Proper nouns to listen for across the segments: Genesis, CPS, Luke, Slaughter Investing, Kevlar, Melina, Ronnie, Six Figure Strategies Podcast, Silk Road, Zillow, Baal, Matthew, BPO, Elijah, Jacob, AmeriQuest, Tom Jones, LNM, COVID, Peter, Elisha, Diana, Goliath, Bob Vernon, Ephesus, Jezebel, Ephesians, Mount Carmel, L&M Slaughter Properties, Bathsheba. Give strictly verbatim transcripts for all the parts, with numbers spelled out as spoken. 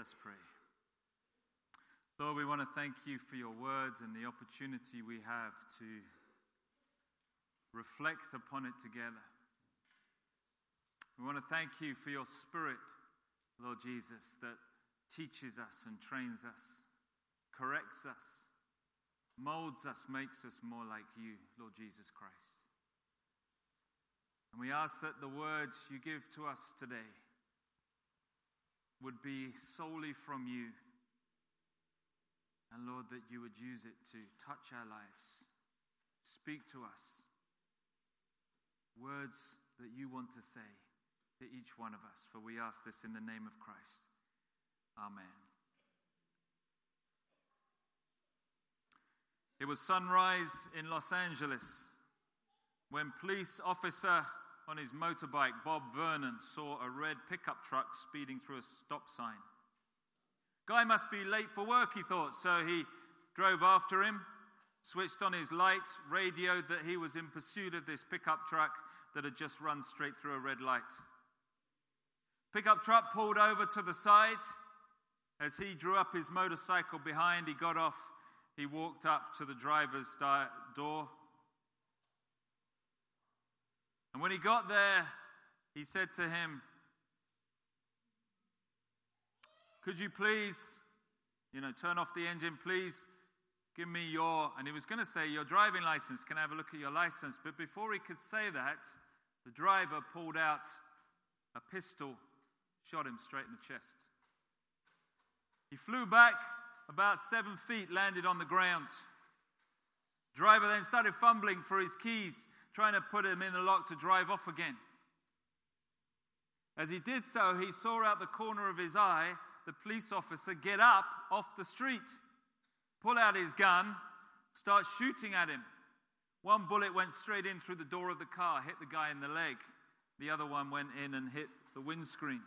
Let's pray. Lord, we want to thank you for your words and the opportunity we have to reflect upon it together. We want to thank you for your Spirit, Lord Jesus, that teaches us and trains us, corrects us, molds us, makes us more like you, Lord Jesus Christ. And we ask that the words you give to us today would be solely from you. And Lord, that you would use it to touch our lives, speak to us, words that you want to say to each one of us. For we ask this in the name of Christ. Amen. It was sunrise in Los Angeles when police officer on his motorbike, Bob Vernon, saw a red pickup truck speeding through a stop sign. Guy must be late for work, he thought, so he drove after him, switched on his light, radioed that he was in pursuit of this pickup truck that had just run straight through a red light. Pickup truck pulled over to the side. As he drew up his motorcycle behind, he got off. He walked up to the driver's door. And when he got there, he said to him, "Could you please, you know, turn off the engine, please give me your," and he was going to say, "your driving license, can I have a look at your license?" But before he could say that, the driver pulled out a pistol, shot him straight in the chest. He flew back about seven feet, landed on the ground. Driver then started fumbling for his keys, trying to put him in the lock to drive off again. As he did so, he saw out the corner of his eye the police officer get up off the street, pull out his gun, start shooting at him. One bullet went straight in through the door of the car, hit the guy in the leg. The other one went in and hit the windscreen.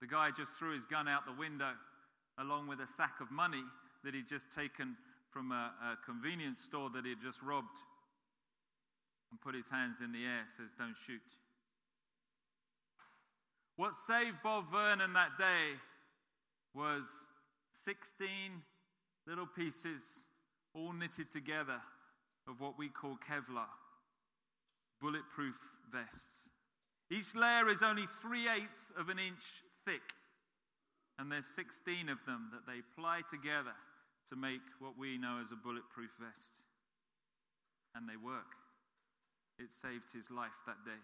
The guy just threw his gun out the window, along with a sack of money that he'd just taken from a, a convenience store that he'd just robbed, and put his hands in the air, says, "Don't shoot." What saved Bob Vernon that day was sixteen little pieces, all knitted together, of what we call Kevlar, bulletproof vests. Each layer is only three-eighths of an inch thick, and there's sixteen of them that they ply together to make what we know as a bulletproof vest. And they work. It saved his life that day.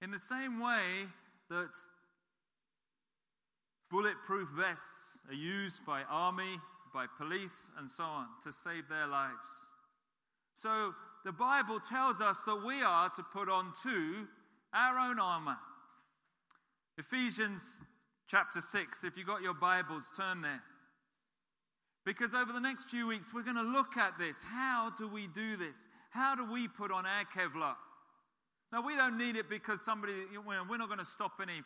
In the same way that bulletproof vests are used by army, by police, and so on to save their lives, so the Bible tells us that we are to put on too our own armor. Ephesians chapter six, if you got your Bibles, turn there. Because over the next few weeks, we're going to look at this. How do we do this? How do we put on our Kevlar? Now, we don't need it because somebody, you know, we're not going to stop any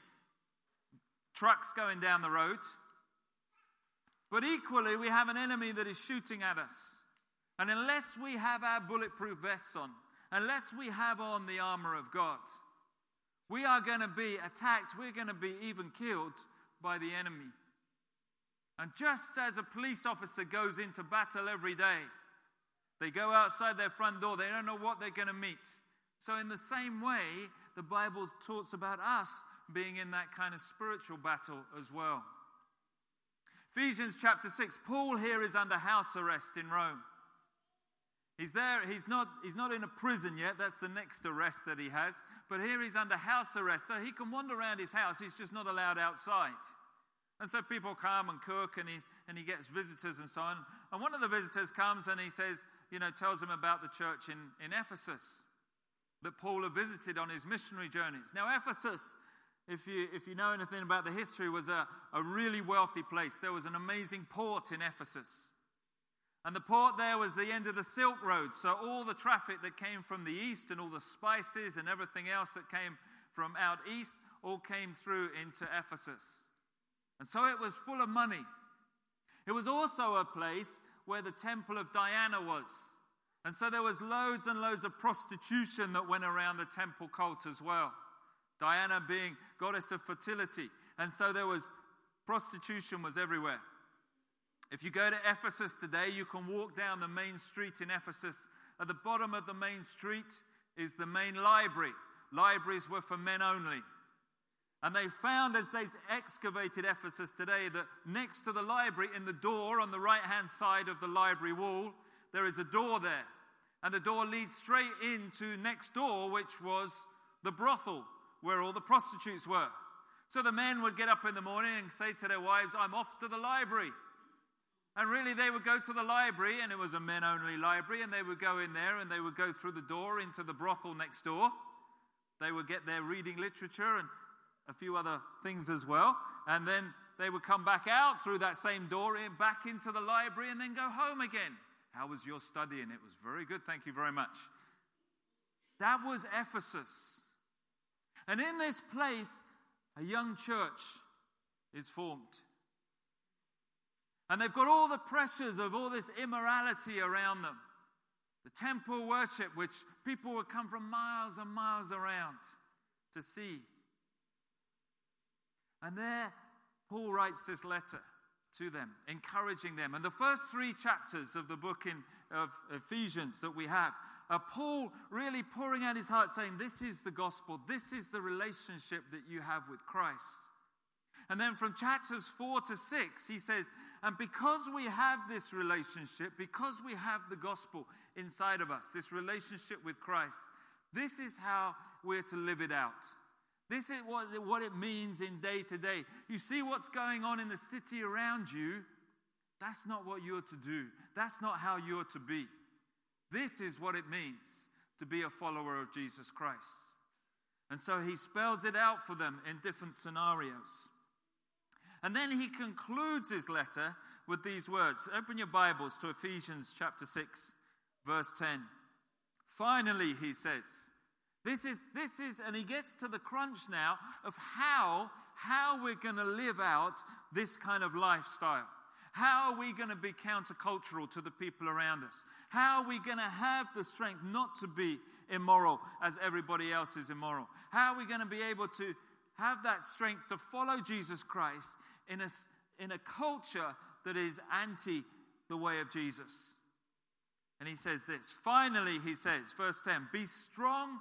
trucks going down the road. But equally, we have an enemy that is shooting at us. And unless we have our bulletproof vests on, unless we have on the armor of God, we are going to be attacked. We're going to be even killed by the enemy. And just as a police officer goes into battle every day, they go outside their front door, they don't know what they're going to meet. So in the same way, the Bible talks about us being in that kind of spiritual battle as well. Ephesians chapter six, Paul here is under house arrest in Rome. He's there, he's not, he's not in a prison yet, that's the next arrest that he has, but here he's under house arrest, so he can wander around his house, he's just not allowed outside. And so people come and cook, and, he's, and he gets visitors and so on. And one of the visitors comes and he says, you know, tells him about the church in, in Ephesus that Paul had visited on his missionary journeys. Now, Ephesus, if you if you know anything about the history, was a, a really wealthy place. There was an amazing port in Ephesus. And the port there was the end of the Silk Road. So all the traffic that came from the east and all the spices and everything else that came from out east all came through into Ephesus. And so it was full of money. It was also a place where the temple of Diana was. And so there was loads and loads of prostitution that went around the temple cult as well. Diana being goddess of fertility. And so there was prostitution was everywhere. If you go to Ephesus today, you can walk down the main street in Ephesus. At the bottom of the main street is the main library. Libraries were for men only. And they found, as they excavated Ephesus today, that next to the library, in the door on the right-hand side of the library wall, there is a door there. And the door leads straight into next door, which was the brothel, where all the prostitutes were. So the men would get up in the morning and say to their wives, "I'm off to the library." And really, they would go to the library, and it was a men-only library, and they would go in there, and they would go through the door into the brothel next door. They would get their reading literature and a few other things as well. And then they would come back out through that same door, in, back into the library, and then go home again. "How was your study?" And it was very good. Thank you very much. That was Ephesus. And in this place, a young church is formed. And they've got all the pressures of all this immorality around them. The temple worship, which people would come from miles and miles around to see. And there, Paul writes this letter to them, encouraging them. And the first three chapters of the book in, of Ephesians that we have are Paul really pouring out his heart, saying, this is the gospel, this is the relationship that you have with Christ. And then from chapters four to six, he says, and because we have this relationship, because we have the gospel inside of us, this relationship with Christ, this is how we're to live it out. This is what, what it means in day to day. You see what's going on in the city around you. That's not what you're to do. That's not how you're to be. This is what it means to be a follower of Jesus Christ. And so he spells it out for them in different scenarios. And then he concludes his letter with these words. Open your Bibles to Ephesians chapter six, verse ten. Finally, he says, This is, this is, and he gets to the crunch now of how, how we're going to live out this kind of lifestyle. How are we going to be countercultural to the people around us? How are we going to have the strength not to be immoral as everybody else is immoral? How are we going to be able to have that strength to follow Jesus Christ in a, in a culture that is anti the way of Jesus? And he says this. Finally, he says, verse ten, be strong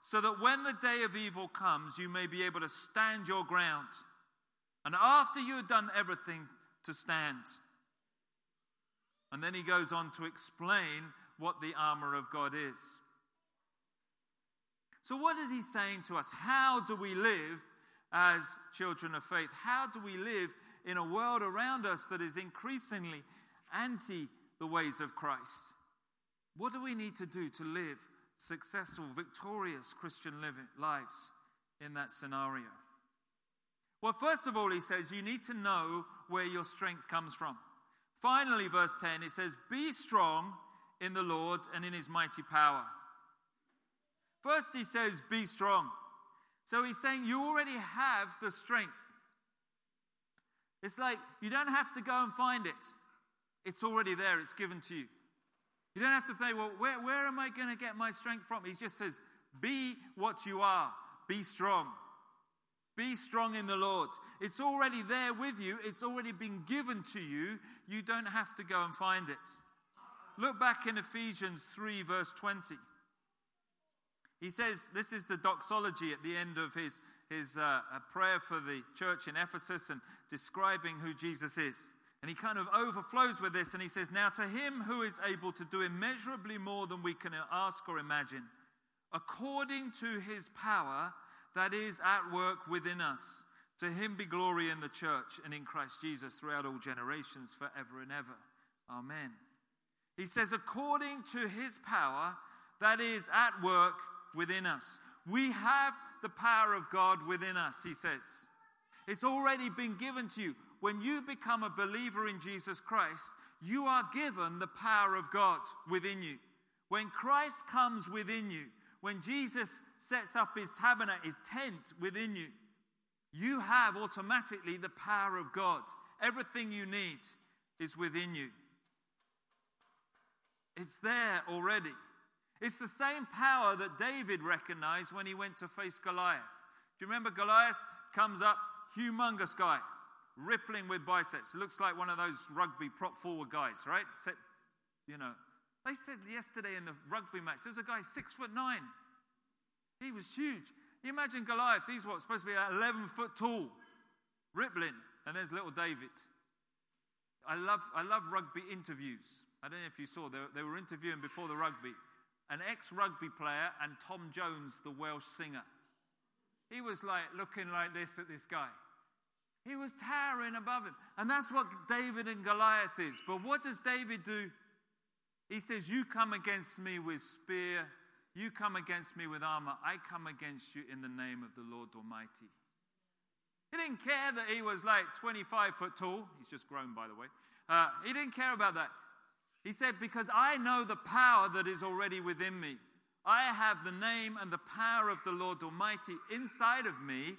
so that when the day of evil comes, you may be able to stand your ground. And after you have done everything, to stand. And then he goes on to explain what the armor of God is. So what is he saying to us? How do we live as children of faith? How do we live in a world around us that is increasingly anti the ways of Christ? What do we need to do to live successful, victorious Christian living lives in that scenario? Well, first of all, he says, you need to know where your strength comes from. Finally, verse ten, it says, be strong in the Lord and in his mighty power. First, he says, be strong. So he's saying you already have the strength. It's like you don't have to go and find it. It's already there. It's given to you. You don't have to say, well, where, where am I going to get my strength from? He just says, be what you are. Be strong. Be strong in the Lord. It's already there with you. It's already been given to you. You don't have to go and find it. Look back in Ephesians three, verse twenty. He says, this is the doxology at the end of his, his uh, prayer for the church in Ephesus and describing who Jesus is. And he kind of overflows with this and he says, now to him who is able to do immeasurably more than we can ask or imagine, according to his power that is at work within us. To him be glory in the church and in Christ Jesus throughout all generations, forever and ever. Amen. He says, according to his power, that is at work within us. We have the power of God within us, he says. It's already been given to you. When you become a believer in Jesus Christ, you are given the power of God within you. When Christ comes within you, when Jesus sets up his tabernacle, his tent within you, you have automatically the power of God. Everything you need is within you. It's there already. It's the same power that David recognized when he went to face Goliath. Do you remember Goliath comes up, humongous guy, rippling with biceps. Looks like one of those rugby prop forward guys, right? Except, you know, they said yesterday in the rugby match, there was a guy six foot nine. He was huge. You imagine Goliath, he's what, supposed to be like eleven foot tall, rippling. And there's little David. I love I love rugby interviews. I don't know if you saw, they, they were interviewing before the rugby. An ex-rugby player and Tom Jones, the Welsh singer. He was like looking like this at this guy. He was towering above him. And that's what David and Goliath is. But what does David do? He says, you come against me with spear. You come against me with armor. I come against you in the name of the Lord Almighty. He didn't care that he was like twenty-five foot tall. He's just grown, by the way. Uh, he didn't care about that. He said, because I know the power that is already within me. I have the name and the power of the Lord Almighty inside of me.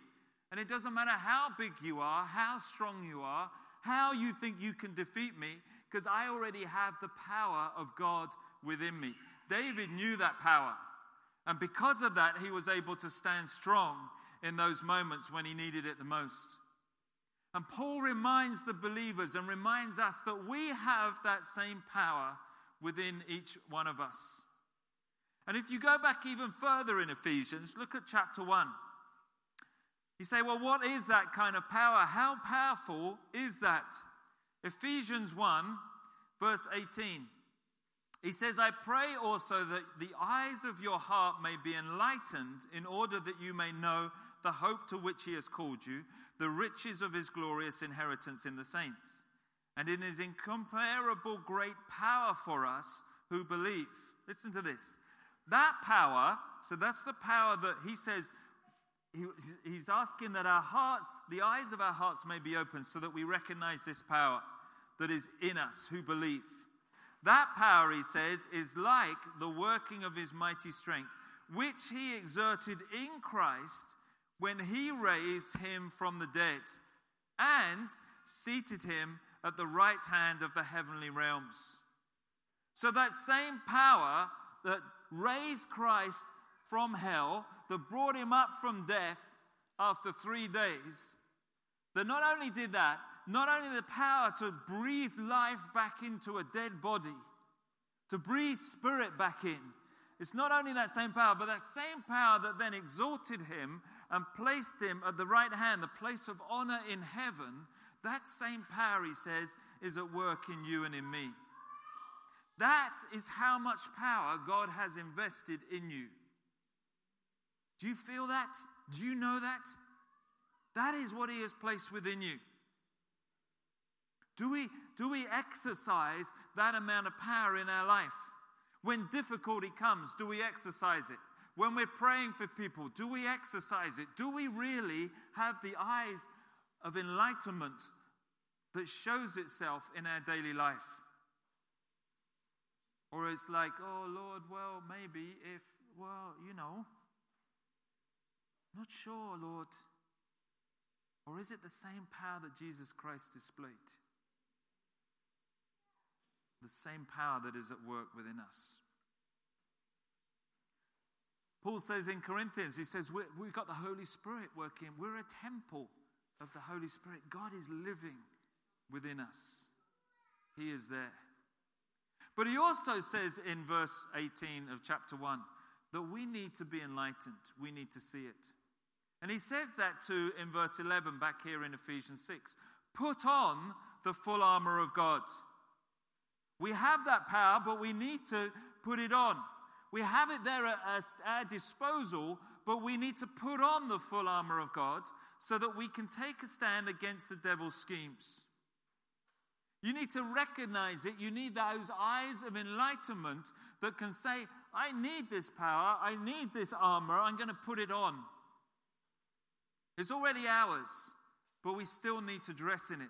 And it doesn't matter how big you are, how strong you are, how you think you can defeat me, because I already have the power of God within me. David knew that power. And because of that, he was able to stand strong in those moments when he needed it the most. And Paul reminds the believers and reminds us that we have that same power within each one of us. And if you go back even further in Ephesians, look at chapter one. You say, well, what is that kind of power? How powerful is that? Ephesians one, verse eighteen. He says, I pray also that the eyes of your heart may be enlightened in order that you may know the hope to which he has called you, the riches of his glorious inheritance in the saints, and in his incomparable great power for us who believe. Listen to this. That power, so that's the power that he says, he, he's asking that our hearts, the eyes of our hearts may be open so that we recognize this power that is in us who believe. That power, he says, is like the working of his mighty strength, which he exerted in Christ when he raised him from the dead and seated him at the right hand of the heavenly realms. So that same power that raised Christ from hell, that brought him up from death after three days, that not only did that, not only the power to breathe life back into a dead body, to breathe spirit back in, it's not only that same power, but that same power that then exalted him and placed him at the right hand, the place of honor in heaven, that same power, he says, is at work in you and in me. That is how much power God has invested in you. Do you feel that? Do you know that? That is what he has placed within you. Do we, do we exercise that amount of power in our life? When difficulty comes, do we exercise it? When we're praying for people, do we exercise it? Do we really have the eyes of enlightenment that shows itself in our daily life? Or it's like, oh, Lord, well, maybe if, well, you know, not sure, Lord. Or is it the same power that Jesus Christ displayed? The same power that is at work within us. Paul says in Corinthians, he says, we've got the Holy Spirit working. We're a temple of the Holy Spirit. God is living within us. He is there. But he also says in verse eighteen of chapter one, that we need to be enlightened. We need to see it. And he says that too in verse eleven back here in Ephesians six. Put on the full armor of God. We have that power, but we need to put it on. We have it there at our disposal, but we need to put on the full armor of God so that we can take a stand against the devil's schemes. You need to recognize it. You need those eyes of enlightenment that can say, I need this power. I need this armor. I'm going to put it on. It's already ours, but we still need to dress in it.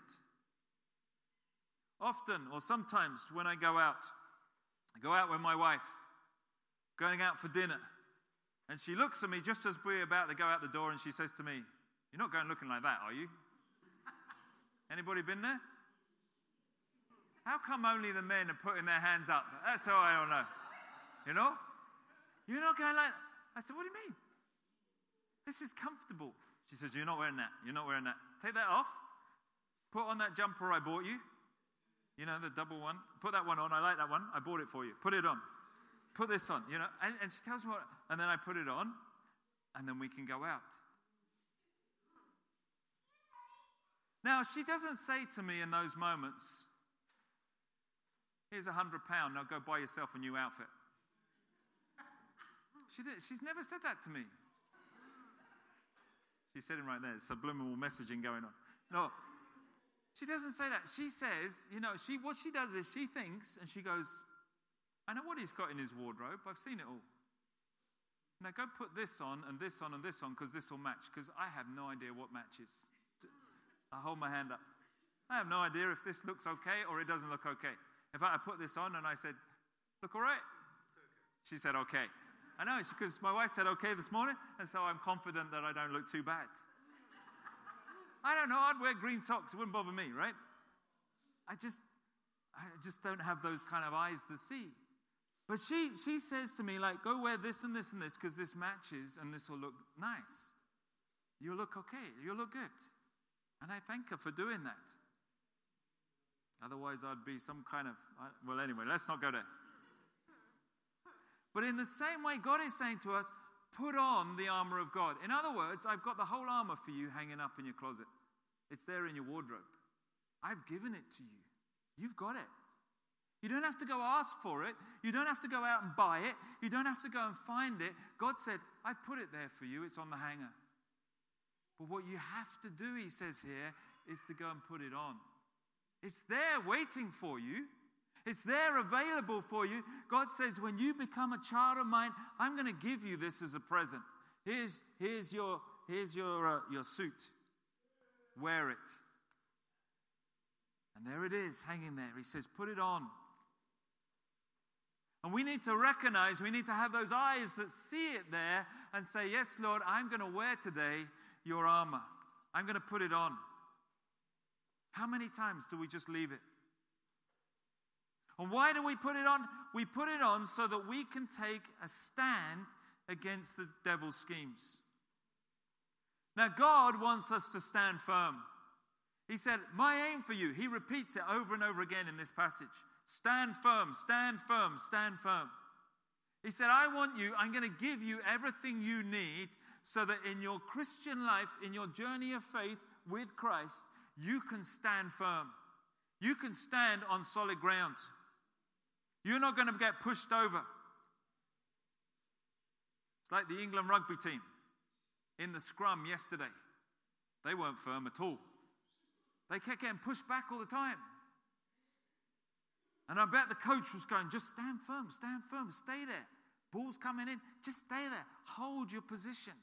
Often, or sometimes when I go out, I go out with my wife, going out for dinner, and she looks at me just as we're about to go out the door, and she says to me, "You're not going looking like that, are you?" Anybody been there? How come only the men are putting their hands up? That's all I don't know. You know? "You're not going like that." I said, "What do you mean? This is comfortable." She says, "You're not wearing that. You're not wearing that. Take that off. Put on that jumper I bought you. You know, the double one. Put that one on. I like that one. I bought it for you. Put it on. Put this on." You know? And, and she tells me what. And then I put it on. And then we can go out. Now, she doesn't say to me in those moments, "Here's a hundred pound. Now go buy yourself a new outfit." She did. She's never said that to me. She said it right there. It's subliminal messaging going on. No, she doesn't say that. She says, you know, she what she does is she thinks and she goes, "I know what he's got in his wardrobe. I've seen it all. Now go put this on and this on and this on because this will match." Because I have no idea what matches. I hold my hand up. I have no idea if this looks okay or it doesn't look okay. In fact, I put this on and I said, "Look all right?" She said, "Okay." I know, it's because my wife said okay this morning, and so I'm confident that I don't look too bad. I don't know, I'd wear green socks, it wouldn't bother me, right? I just I just don't have those kind of eyes to see. But she she says to me, like, "Go wear this and this and this, because this matches, and this will look nice. You'll look okay, you'll look good." And I thank her for doing that. Otherwise, I'd be some kind of, well, anyway, let's not go there. But in the same way, God is saying to us, put on the armor of God. In other words, I've got the whole armor for you hanging up in your closet. It's there in your wardrobe. I've given it to you. You've got it. You don't have to go ask for it. You don't have to go out and buy it. You don't have to go and find it. God said, I've put it there for you. It's on the hanger. But what you have to do, he says here, is to go and put it on. It's there waiting for you. It's there available for you. God says, when you become a child of mine, I'm going to give you this as a present. Here's, here's, your, here's your, uh, your suit. Wear it. And there it is, hanging there. He says, put it on. And we need to recognize, we need to have those eyes that see it there and say, yes, Lord, I'm going to wear today your armor. I'm going to put it on. How many times do we just leave it? And why do we put it on? We put it on so that we can take a stand against the devil's schemes. Now, God wants us to stand firm. He said, my aim for you. He repeats it over and over again in this passage. Stand firm, stand firm, stand firm. He said, I want you, I'm going to give you everything you need so that in your Christian life, in your journey of faith with Christ, you can stand firm. You can stand on solid ground. You're not going to get pushed over. It's like the England rugby team in the scrum yesterday. They weren't firm at all. They kept getting pushed back all the time. And I bet the coach was going, just stand firm, stand firm, stay there. Ball's coming in, just stay there. Hold your position.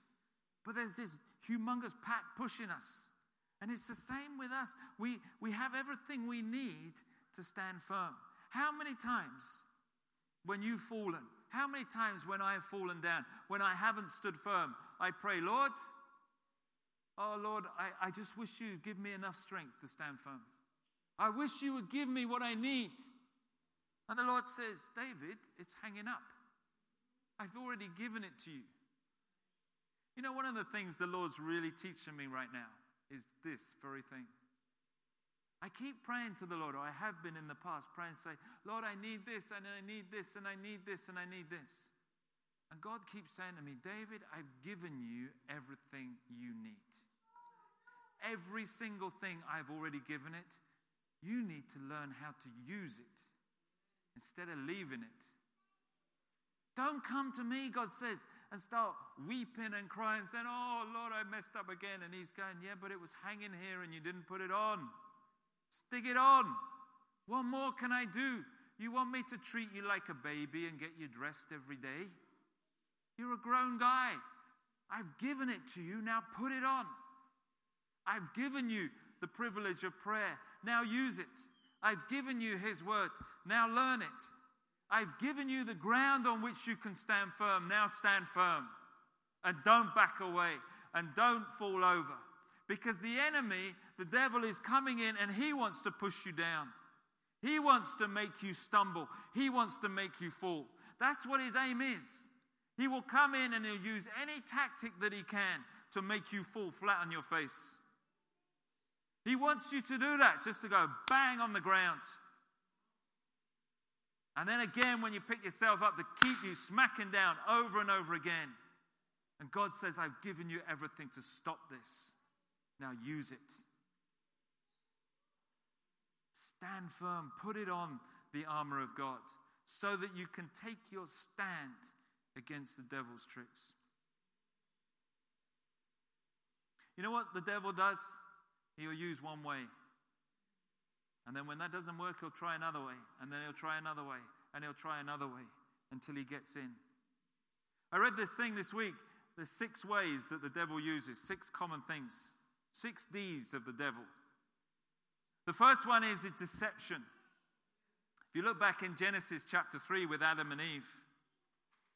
But there's this humongous pack pushing us. And it's the same with us. We, we have everything we need to stand firm. How many times when you've fallen, how many times when I have fallen down, when I haven't stood firm, I pray, Lord, oh Lord, I, I just wish you would give me enough strength to stand firm. I wish you would give me what I need. And the Lord says, David, it's hanging up. I've already given it to you. You know, one of the things the Lord's really teaching me right now is this very thing. I keep praying to the Lord, or I have been in the past, praying and say, Lord, I need this, and I need this, and I need this, and I need this. And God keeps saying to me, David, I've given you everything you need. Every single thing I've already given it, you need to learn how to use it instead of leaving it. Don't come to me, God says, and start weeping and crying, saying, oh, Lord, I messed up again. And he's going, yeah, but it was hanging here and you didn't put it on. Stick it on. What more can I do? You want me to treat you like a baby and get you dressed every day? You're a grown guy. I've given it to you. Now put it on. I've given you the privilege of prayer. Now use it. I've given you his word. Now learn it. I've given you the ground on which you can stand firm. Now stand firm. And don't back away. And don't fall over. Because the enemy, the devil, is coming in and he wants to push you down. He wants to make you stumble. He wants to make you fall. That's what his aim is. He will come in and he'll use any tactic that he can to make you fall flat on your face. He wants you to do that, just to go bang on the ground. And then again, when you pick yourself up, to keep you smacking down over and over again. And God says, I've given you everything to stop this. Now use it. Stand firm. Put it on the armor of God so that you can take your stand against the devil's tricks. You know what the devil does? He'll use one way. And then when that doesn't work, he'll try another way. And then he'll try another way. And he'll try another way until he gets in. I read this thing this week. There's six ways that the devil uses. Six common things. Six D's of the devil. The first one is deception. If you look back in Genesis chapter three with Adam and Eve,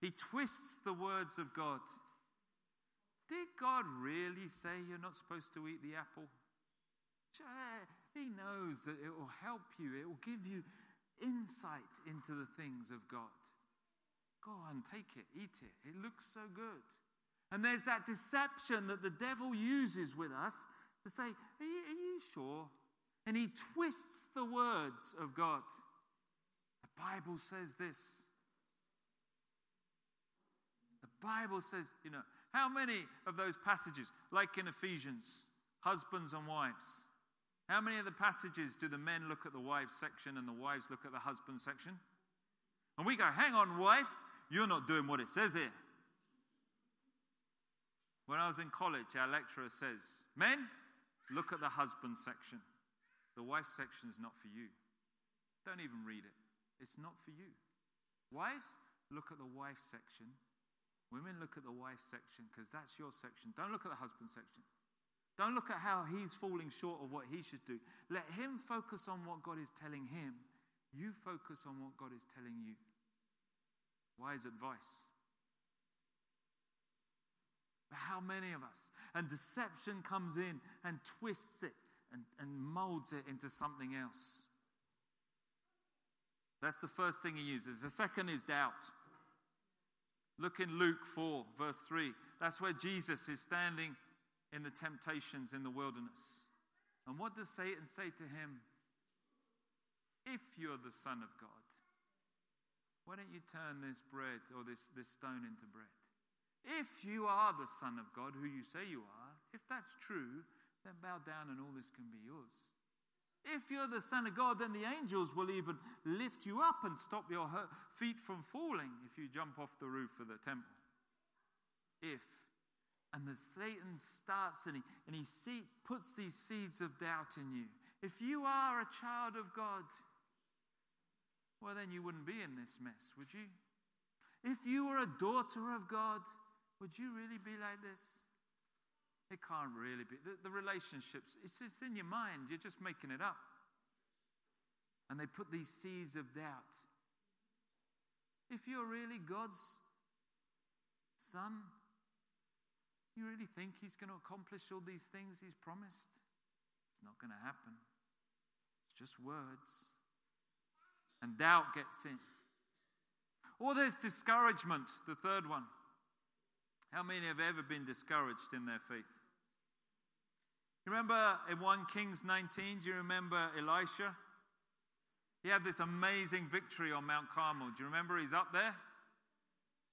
he twists the words of God. Did God really say you're not supposed to eat the apple? He knows that it will help you. It will give you insight into the things of God. Go on, take it, eat it. It looks so good. And there's that deception that the devil uses with us to say, are you, are you sure? And he twists the words of God. The Bible says this. The Bible says, you know, how many of those passages, like in Ephesians, husbands and wives, how many of the passages do the men look at the wives section and the wives look at the husband section? And we go, hang on, wife, you're not doing what it says here. When I was in college, our lecturer says, men, look at the husband section. The wife section is not for you. Don't even read it. It's not for you. Wives, look at the wife section. Women, look at the wife section because that's your section. Don't look at the husband section. Don't look at how he's falling short of what he should do. Let him focus on what God is telling him. You focus on what God is telling you. Wise advice. But how many of us? And deception comes in and twists it and, and molds it into something else. That's the first thing he uses. The second is doubt. Look in Luke four, verse three. That's where Jesus is standing in the temptations in the wilderness. And what does Satan say to him? If you're the Son of God, why don't you turn this bread or this, this stone into bread? If you are the Son of God, who you say you are, if that's true, then bow down and all this can be yours. If you're the Son of God, then the angels will even lift you up and stop your feet from falling if you jump off the roof of the temple. If. And the Satan starts and he, and he see, puts these seeds of doubt in you. If you are a child of God, well then you wouldn't be in this mess, would you? If you were a daughter of God, would you really be like this? It can't really be. The, the relationships, it's just in your mind. You're just making it up. And they put these seeds of doubt. If you're really God's son, you really think he's going to accomplish all these things he's promised? It's not going to happen. It's just words. And doubt gets in. Or there's discouragement, the third one. How many have ever been discouraged in their faith? You remember in First Kings nineteen, do you remember Elisha? He had this amazing victory on Mount Carmel. Do you remember he's up there?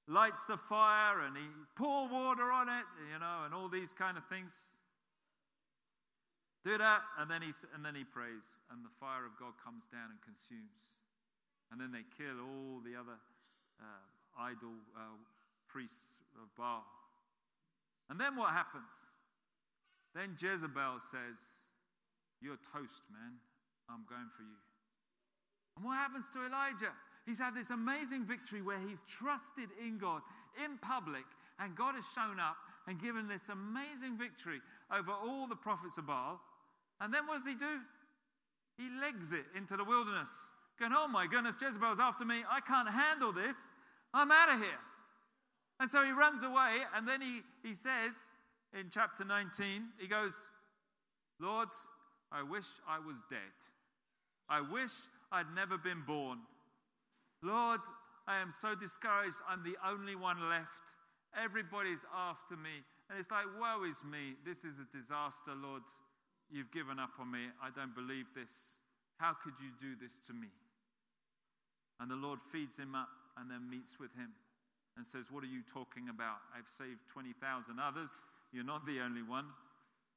Lights the fire and he pour water on it, you know, and all these kind of things. Do that, and then he and then he prays, and the fire of God comes down and consumes. And then they kill all the other uh, idol uh, priests of Baal. And then what happens? Then Jezebel says, "You're toast, man. I'm going for you." And what happens to Elijah? He's had this amazing victory where he's trusted in God in public, and God has shown up and given this amazing victory over all the prophets of Baal. And then what does he do? He legs it into the wilderness, going, oh my goodness, Jezebel's after me. I can't handle this. I'm out of here. And so he runs away, and then he, he says in chapter nineteen, he goes, Lord, I wish I was dead. I wish I'd never been born. Lord, I am so discouraged. I'm the only one left. Everybody's after me. And it's like, woe is me. This is a disaster, Lord. You've given up on me. I don't believe this. How could you do this to me? And the Lord feeds him up and then meets with him and says, what are you talking about? I've saved twenty thousand others. You're not the only one.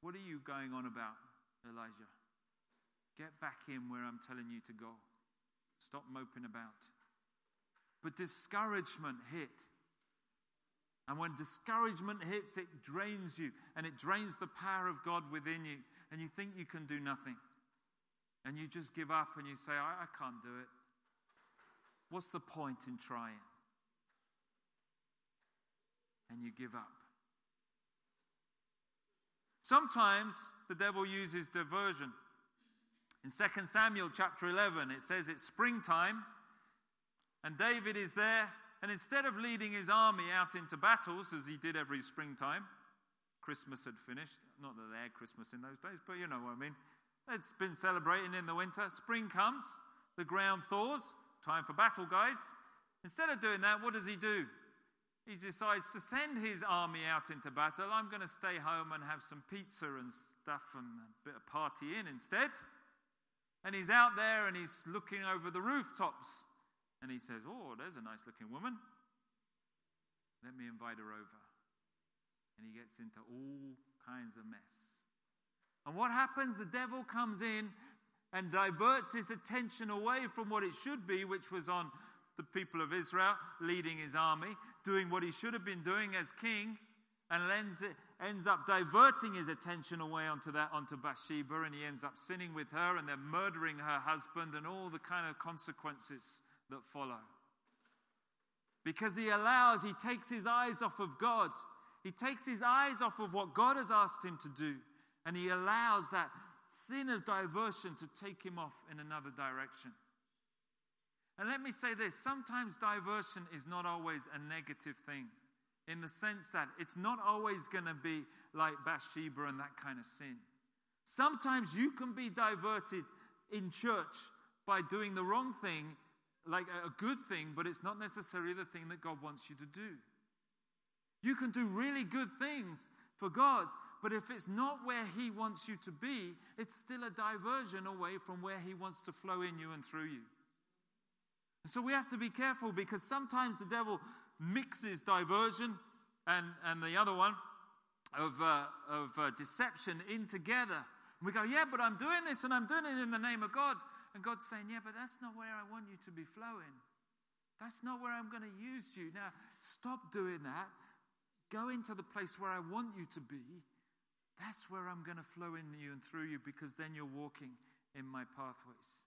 What are you going on about, Elijah? Get back in where I'm telling you to go. Stop moping about. But discouragement hit. And when discouragement hits, it drains you. And it drains the power of God within you. And you think you can do nothing. And you just give up and you say, I, I can't do it. What's the point in trying? And you give up. Sometimes the devil uses diversion. In Second Samuel chapter eleven, it says it's springtime, and David is there, and instead of leading his army out into battles, as he did every springtime, Christmas had finished. Not that they had Christmas in those days, but you know what I mean. It's been celebrating in the winter. Spring comes, the ground thaws, time for battle, guys. Instead of doing that, what does he do? He decides to send his army out into battle. I'm going to stay home and have some pizza and stuff and a bit of partying instead. And he's out there and he's looking over the rooftops. And he says, oh, there's a nice looking woman. Let me invite her over. And he gets into all kinds of mess. And what happens? The devil comes in and diverts his attention away from what it should be, which was on the people of Israel, leading his army, doing what he should have been doing as king, and lends it, ends up diverting his attention away onto that, onto Bathsheba, and he ends up sinning with her, and then murdering her husband, and all the kind of consequences that follow. Because he allows, he takes his eyes off of God. He takes his eyes off of what God has asked him to do, and he allows that sin of diversion to take him off in another direction. And let me say this, sometimes diversion is not always a negative thing, in the sense that it's not always going to be like Bathsheba and that kind of sin. Sometimes you can be diverted in church by doing the wrong thing, like a good thing, but it's not necessarily the thing that God wants you to do. You can do really good things for God, but if it's not where he wants you to be, it's still a diversion away from where he wants to flow in you and through you. So we have to be careful, because sometimes the devil mixes diversion and, and the other one of, uh, of uh, deception in together. And we go, yeah, but I'm doing this and I'm doing it in the name of God. And God's saying, yeah, but that's not where I want you to be flowing. That's not where I'm going to use you. Now, stop doing that. Go into the place where I want you to be. That's where I'm going to flow in you and through you, because then you're walking in my pathways.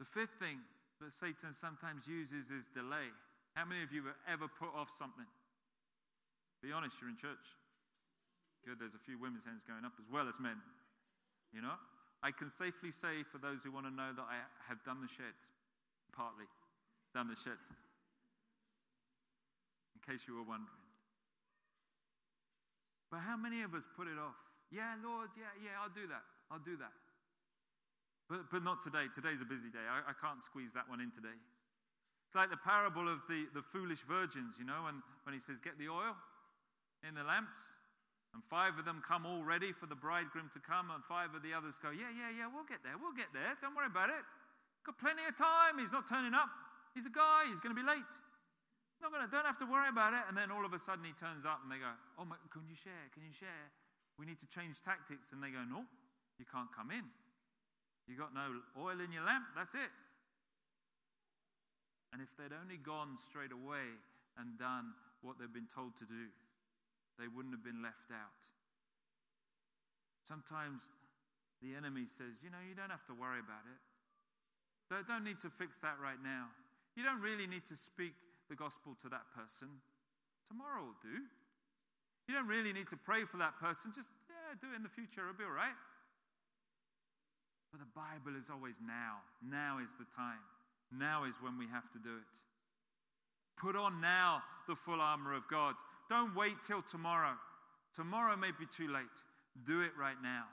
The fifth thing that Satan sometimes uses is delay. How many of you have ever put off something? Be honest, you're in church. Good, there's a few women's hands going up as well as men. You know, I can safely say, for those who want to know, that I have done the shed. Partly done the shed. In case you were wondering. But how many of us put it off? Yeah, Lord, yeah, yeah, I'll do that. I'll do that. But, but not today. Today's a busy day. I, I can't squeeze that one in today. It's like the parable of the, the foolish virgins, you know, and when he says, get the oil in the lamps, and five of them come all ready for the bridegroom to come, and five of the others go, yeah, yeah, yeah, we'll get there, we'll get there, don't worry about it. Got plenty of time, he's not turning up. He's a guy, he's going to be late. Not gonna, don't have to worry about it. And then all of a sudden he turns up and they go, oh, my, can you share, can you share? We need to change tactics. And they go, no, you can't come in. You got no oil in your lamp, that's it. And if they'd only gone straight away and done what they've been told to do, they wouldn't have been left out. Sometimes the enemy says, you know, you don't have to worry about it. Don't, don't need to fix that right now. You don't really need to speak the gospel to that person. It's Tomorrow will do. You don't really need to pray for that person. Just, yeah, do it in the future. It'll be all right. But the Bible is always now. Now is the time. Now is when we have to do it. Put on now the full armor of God. Don't wait till tomorrow. Tomorrow may be too late. Do it right now.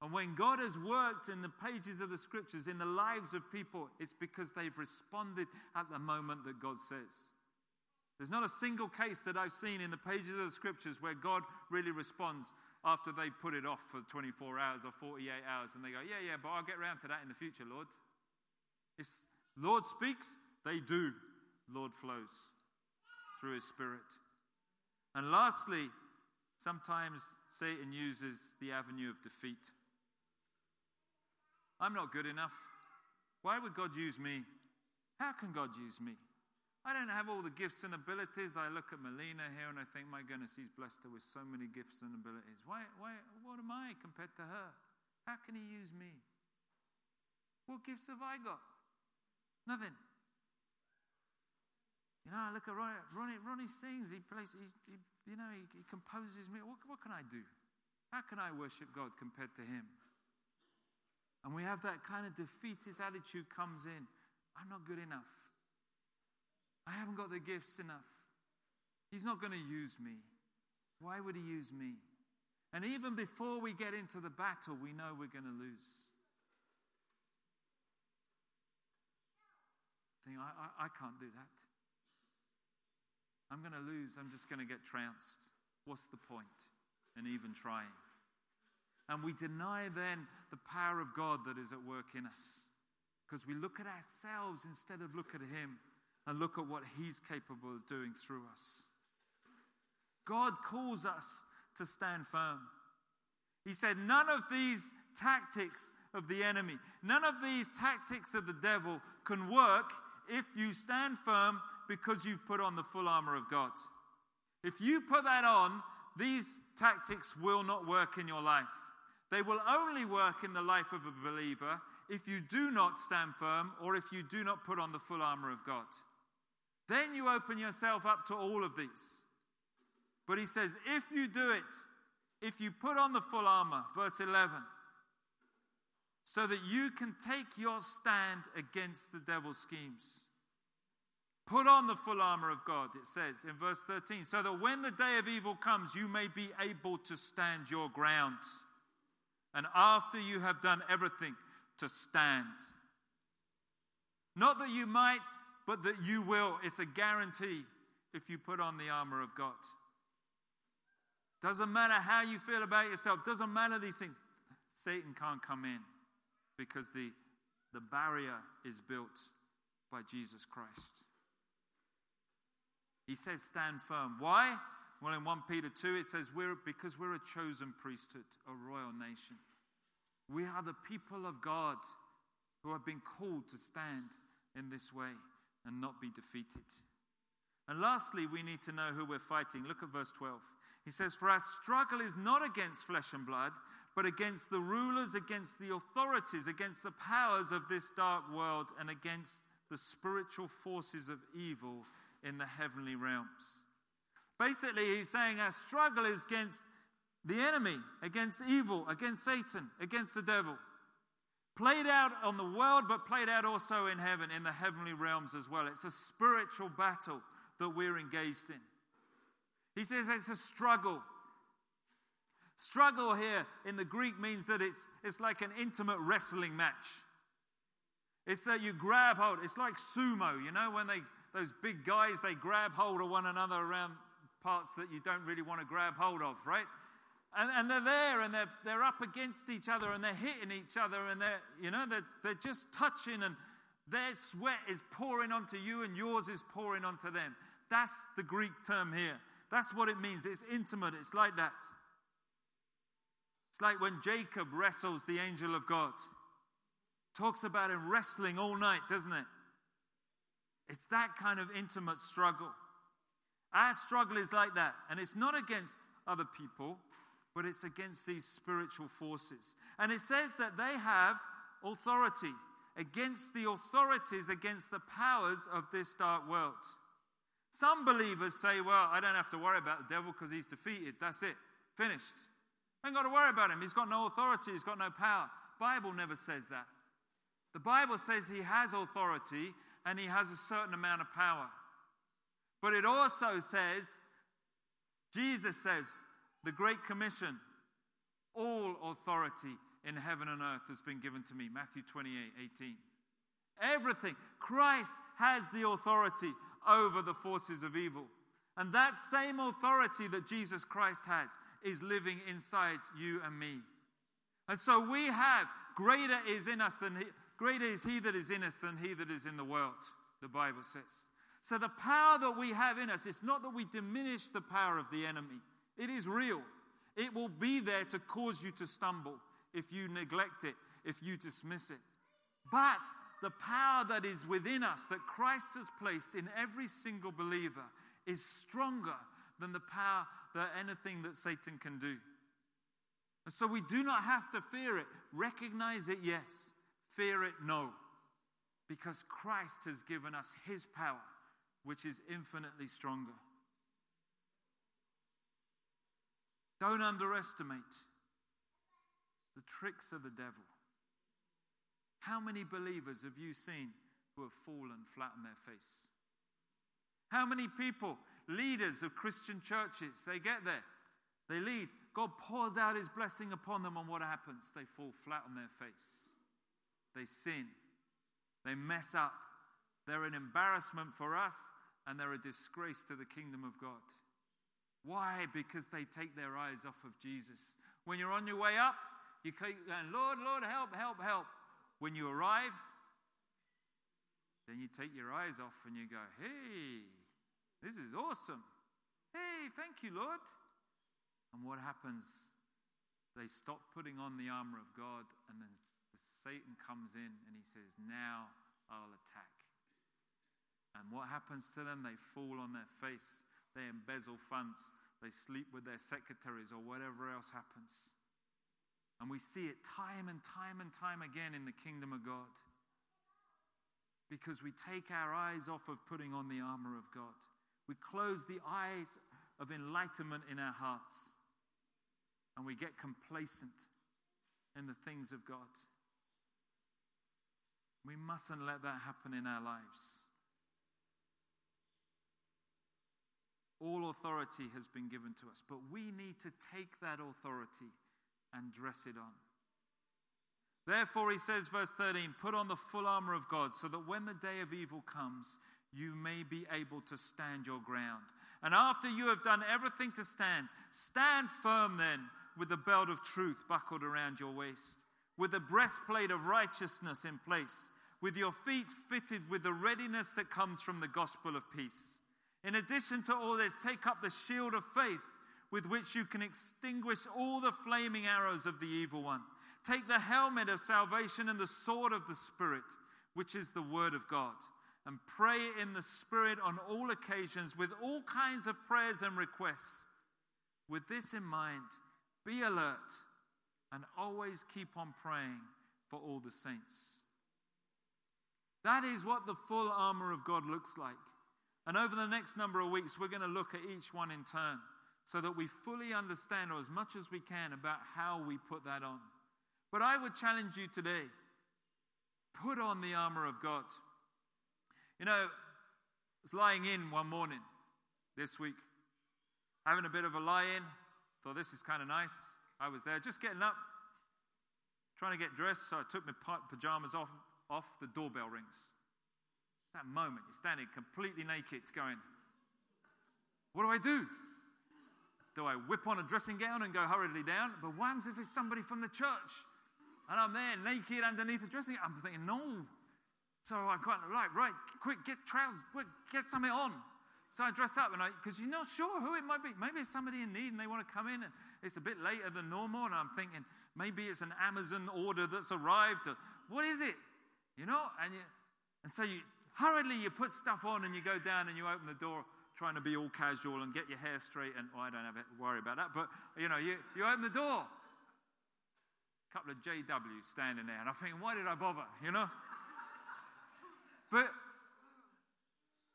And when God has worked in the pages of the scriptures, in the lives of people, it's because they've responded at the moment that God says. There's not a single case that I've seen in the pages of the scriptures where God really responds after they've put it off for twenty-four hours or forty-eight hours and they go, yeah, yeah, but I'll get around to that in the future, Lord. It's Lord speaks, they do. Lord flows through his Spirit. And lastly, sometimes Satan uses the avenue of defeat. I'm not good enough. Why would God use me? How can God use me? I don't have all the gifts and abilities. I look at Melina here and I think, my goodness, he's blessed her with so many gifts and abilities. Why, why, what am I compared to her? How can he use me? What gifts have I got? Nothing. You know, I look at Ronnie. Ronnie, Ronnie sings. He plays. He, he you know, he, he composes music. What, what can I do? How can I worship God compared to him? And we have that kind of defeatist attitude comes in. I'm not good enough. I haven't got the gifts enough. He's not going to use me. Why would he use me? And even before we get into the battle, we know we're going to lose. Think, I, I, I can't do that. I'm going to lose. I'm just going to get trounced. What's the point in even trying? And we deny then the power of God that is at work in us because we look at ourselves instead of look at him. And look at what he's capable of doing through us. God calls us to stand firm. He said, none of these tactics of the enemy, none of these tactics of the devil can work if you stand firm because you've put on the full armor of God. If you put that on, these tactics will not work in your life. They will only work in the life of a believer if you do not stand firm or if you do not put on the full armor of God. Then you open yourself up to all of these. But he says, if you do it, if you put on the full armor, verse eleven, so that you can take your stand against the devil's schemes. Put on the full armor of God, it says in verse thirteen, so that when the day of evil comes, you may be able to stand your ground. And after you have done everything, to stand. Not that you might, but that you will. It's a guarantee if you put on the armor of God. Doesn't matter how you feel about yourself. Doesn't matter these things. Satan can't come in because the, the barrier is built by Jesus Christ. He says stand firm. Why? Well, in First Peter two it says we're because we're a chosen priesthood, a royal nation. We are the people of God who have been called to stand in this way and not be defeated. And lastly, we need to know who we're fighting. Look at verse twelve. He says, for our struggle is not against flesh and blood, but against the rulers, against the authorities, against the powers of this dark world, and against the spiritual forces of evil in the heavenly realms. Basically, he's saying our struggle is against the enemy, against evil, against Satan, against the devil. Played out on the world, but played out also in heaven, in the heavenly realms as well. It's a spiritual battle that we're engaged in. He says it's a struggle. Struggle here in the Greek means that it's, it's like an intimate wrestling match. It's that you grab hold. It's like sumo, you know, when they those big guys, they grab hold of one another around parts that you don't really want to grab hold of, right? And, and they're there, and they're they're up against each other, and they're hitting each other, and they're you know they're they're just touching, and their sweat is pouring onto you, and yours is pouring onto them. That's the Greek term here. That's what it means. It's intimate. It's like that. It's like when Jacob wrestles the angel of God. Talks about him wrestling all night, doesn't it? It's that kind of intimate struggle. Our struggle is like that, and it's not against other people. But it's against these spiritual forces. And it says that they have authority against the authorities, against the powers of this dark world. Some believers say, well, I don't have to worry about the devil because he's defeated. That's it. Finished. I ain't got to worry about him. He's got no authority. He's got no power. The Bible never says that. The Bible says he has authority and he has a certain amount of power. But it also says, Jesus says, the Great Commission, all authority in heaven and earth has been given to me. Matthew twenty-eight, eighteen. Everything. Christ has the authority over the forces of evil. And that same authority that Jesus Christ has is living inside you and me. And so we have, greater is in us than he, greater is he that is in us than he that is in the world, the Bible says. So the power that we have in us, it's not that we diminish the power of the enemy. It is real. It will be there to cause you to stumble if you neglect it, if you dismiss it. But the power that is within us, that Christ has placed in every single believer, is stronger than the power that anything that Satan can do. And so we do not have to fear it. Recognize it, yes. Fear it, no. Because Christ has given us his power, which is infinitely stronger. Don't underestimate the tricks of the devil. How many believers have you seen who have fallen flat on their face? How many people, leaders of Christian churches, they get there, they lead, God pours out his blessing upon them, and what happens? They fall flat on their face. They sin. They mess up. They're an embarrassment for us, and they're a disgrace to the kingdom of God. Why? Because they take their eyes off of Jesus. When you're on your way up, you keep going, Lord, Lord, help, help, help. When you arrive, then you take your eyes off and you go, hey, this is awesome. Hey, thank you, Lord. And what happens? They stop putting on the armor of God, and then Satan comes in and he says, now I'll attack. And what happens to them? They fall on their face. They embezzle funds. They sleep with their secretaries or whatever else happens. And we see it time and time and time again in the kingdom of God. Because we take our eyes off of putting on the armor of God. We close the eyes of enlightenment in our hearts. And we get complacent in the things of God. We mustn't let that happen in our lives. All authority has been given to us, but we need to take that authority and dress it on. Therefore, he says, verse thirteen, put on the full armor of God so that when the day of evil comes, you may be able to stand your ground. And after you have done everything to stand, stand firm then with the belt of truth buckled around your waist, with the breastplate of righteousness in place, with your feet fitted with the readiness that comes from the gospel of peace. In addition to all this, take up the shield of faith, with which you can extinguish all the flaming arrows of the evil one. Take the helmet of salvation and the sword of the Spirit, which is the word of God, and pray in the Spirit on all occasions with all kinds of prayers and requests. With this in mind, be alert and always keep on praying for all the saints. That is what the full armor of God looks like. And over the next number of weeks, we're going to look at each one in turn, so that we fully understand, or as much as we can, about how we put that on. But I would challenge you today, put on the armor of God. You know, I was lying in one morning this week, having a bit of a lie-in, thought this is kind of nice. I was there, just getting up, trying to get dressed, so I took my pajamas off, off the doorbell rings. That moment, you're standing completely naked, going, what do I do? Do I whip on a dressing gown and go hurriedly down? But whams if it's somebody from the church. And I'm there naked underneath the dressing gown. I'm thinking, no. So I quite like, right, quick, get trousers, quick, get something on. So I dress up, and I, because you're not sure who it might be. Maybe it's somebody in need and they want to come in, and it's a bit later than normal. And I'm thinking, maybe it's an Amazon order that's arrived. Or, what is it? You know? And, you, and so you hurriedly you put stuff on and you go down and you open the door, trying to be all casual and get your hair straight, and well, I don't have to worry about that, but you know, you, you open the door. A couple of J Ws standing there, and I'm thinking, why did I bother, you know? but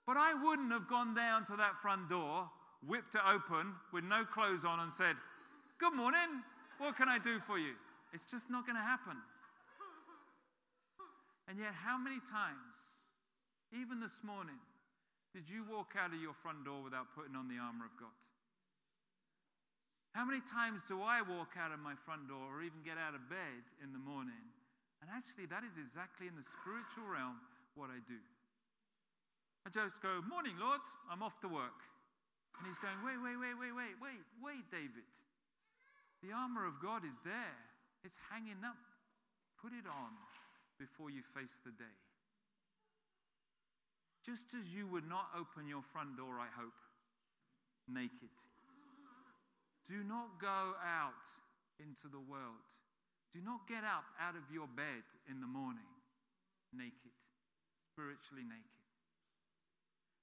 But I wouldn't have gone down to that front door, whipped it open with no clothes on and said, "Good morning, what can I do for you?" It's just not going to happen. And yet how many times, even this morning, did you walk out of your front door without putting on the armor of God? How many times do I walk out of my front door or even get out of bed in the morning? And actually, that is exactly in the spiritual realm what I do. I just go, "Morning, Lord, I'm off to work." And he's going, wait, wait, wait, wait, wait, wait, wait, David. The armor of God is there. It's hanging up. Put it on before you face the day. Just as you would not open your front door, I hope, naked. Do not go out into the world. Do not get up out of your bed in the morning naked, spiritually naked.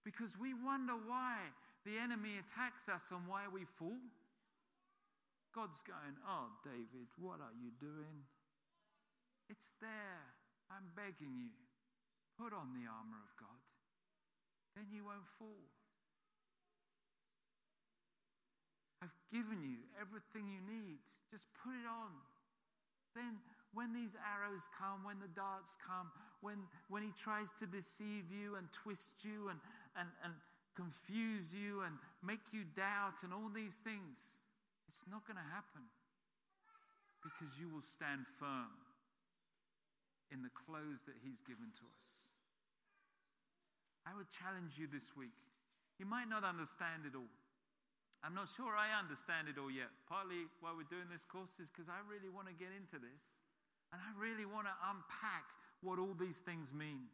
Because we wonder why the enemy attacks us and why we fall. God's going, "Oh, David, what are you doing? It's there. I'm begging you. Put on the armor of God. Then you won't fall. I've given you everything you need. Just put it on. Then when these arrows come, when the darts come, when when he tries to deceive you and twist you and, and, and confuse you and make you doubt and all these things, it's not going to happen because you will stand firm in the clothes that he's given to us." I would challenge you this week. You might not understand it all. I'm not sure I understand it all yet. Partly why we're doing this course is because I really want to get into this. And I really want to unpack what all these things mean.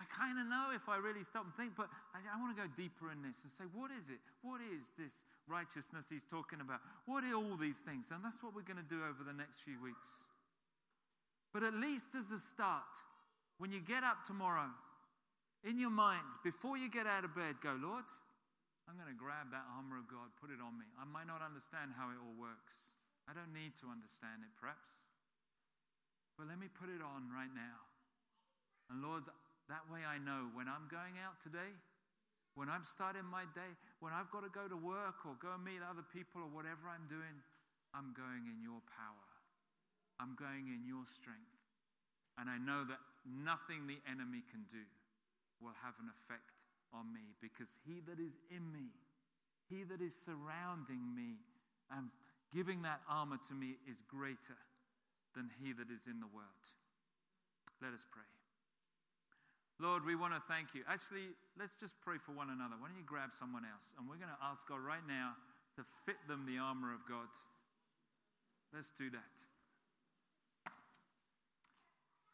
I kind of know if I really stop and think, but I, I want to go deeper in this and say, what is it? What is this righteousness he's talking about? What are all these things? And that's what we're going to do over the next few weeks. But at least as a start, when you get up tomorrow, in your mind, before you get out of bed, go, "Lord, I'm going to grab that armor of God, put it on me. I might not understand how it all works. I don't need to understand it, perhaps. But let me put it on right now. And Lord, that way I know when I'm going out today, when I'm starting my day, when I've got to go to work or go and meet other people or whatever I'm doing, I'm going in your power. I'm going in your strength. And I know that nothing the enemy can do will have an effect on me, because he that is in me, he that is surrounding me and giving that armor to me is greater than he that is in the world." Let us pray. Lord, we want to thank you. Actually, let's just pray for one another. Why don't you grab someone else? And we're going to ask God right now to fit them the armor of God. Let's do that.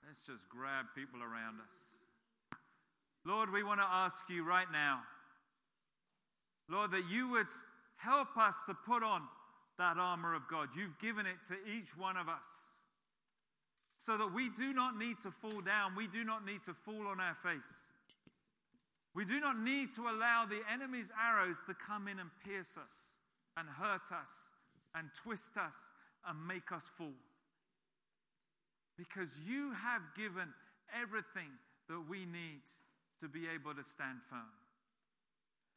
Let's just grab people around us. Lord, we want to ask you right now, Lord, that you would help us to put on that armor of God. You've given it to each one of us so that we do not need to fall down. We do not need to fall on our face. We do not need to allow the enemy's arrows to come in and pierce us and hurt us and twist us and make us fall. Because you have given everything that we need to be able to stand firm.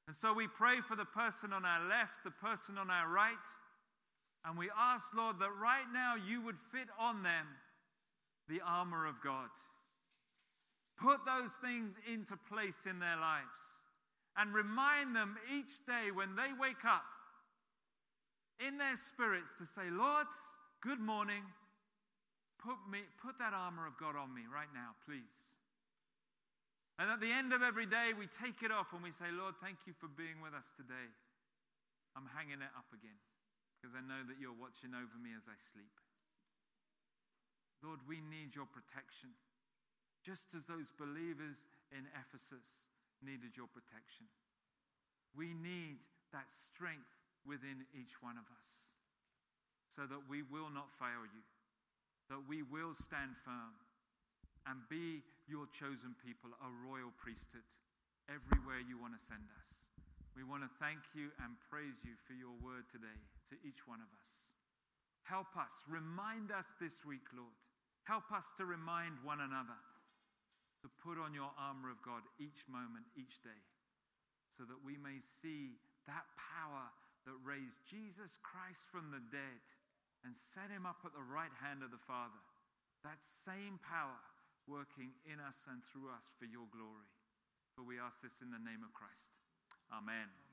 And so we pray for the person on our left, the person on our right, and we ask, Lord, that right now you would fit on them the armor of God. Put those things into place in their lives and remind them each day when they wake up in their spirits to say, "Lord, good morning. Put me, put that armor of God on me right now, please." And at the end of every day, we take it off and we say, "Lord, thank you for being with us today. I'm hanging it up again because I know that you're watching over me as I sleep." Lord, we need your protection, just as those believers in Ephesus needed your protection. We need that strength within each one of us so that we will not fail you, that we will stand firm and be your chosen people, a royal priesthood, everywhere you want to send us. We want to thank you and praise you for your word today to each one of us. Help us, remind us this week, Lord. Help us to remind one another to put on your armor of God each moment, each day, so that we may see that power that raised Jesus Christ from the dead and set him up at the right hand of the Father. That same power working in us and through us for your glory. For we ask this in the name of Christ. Amen.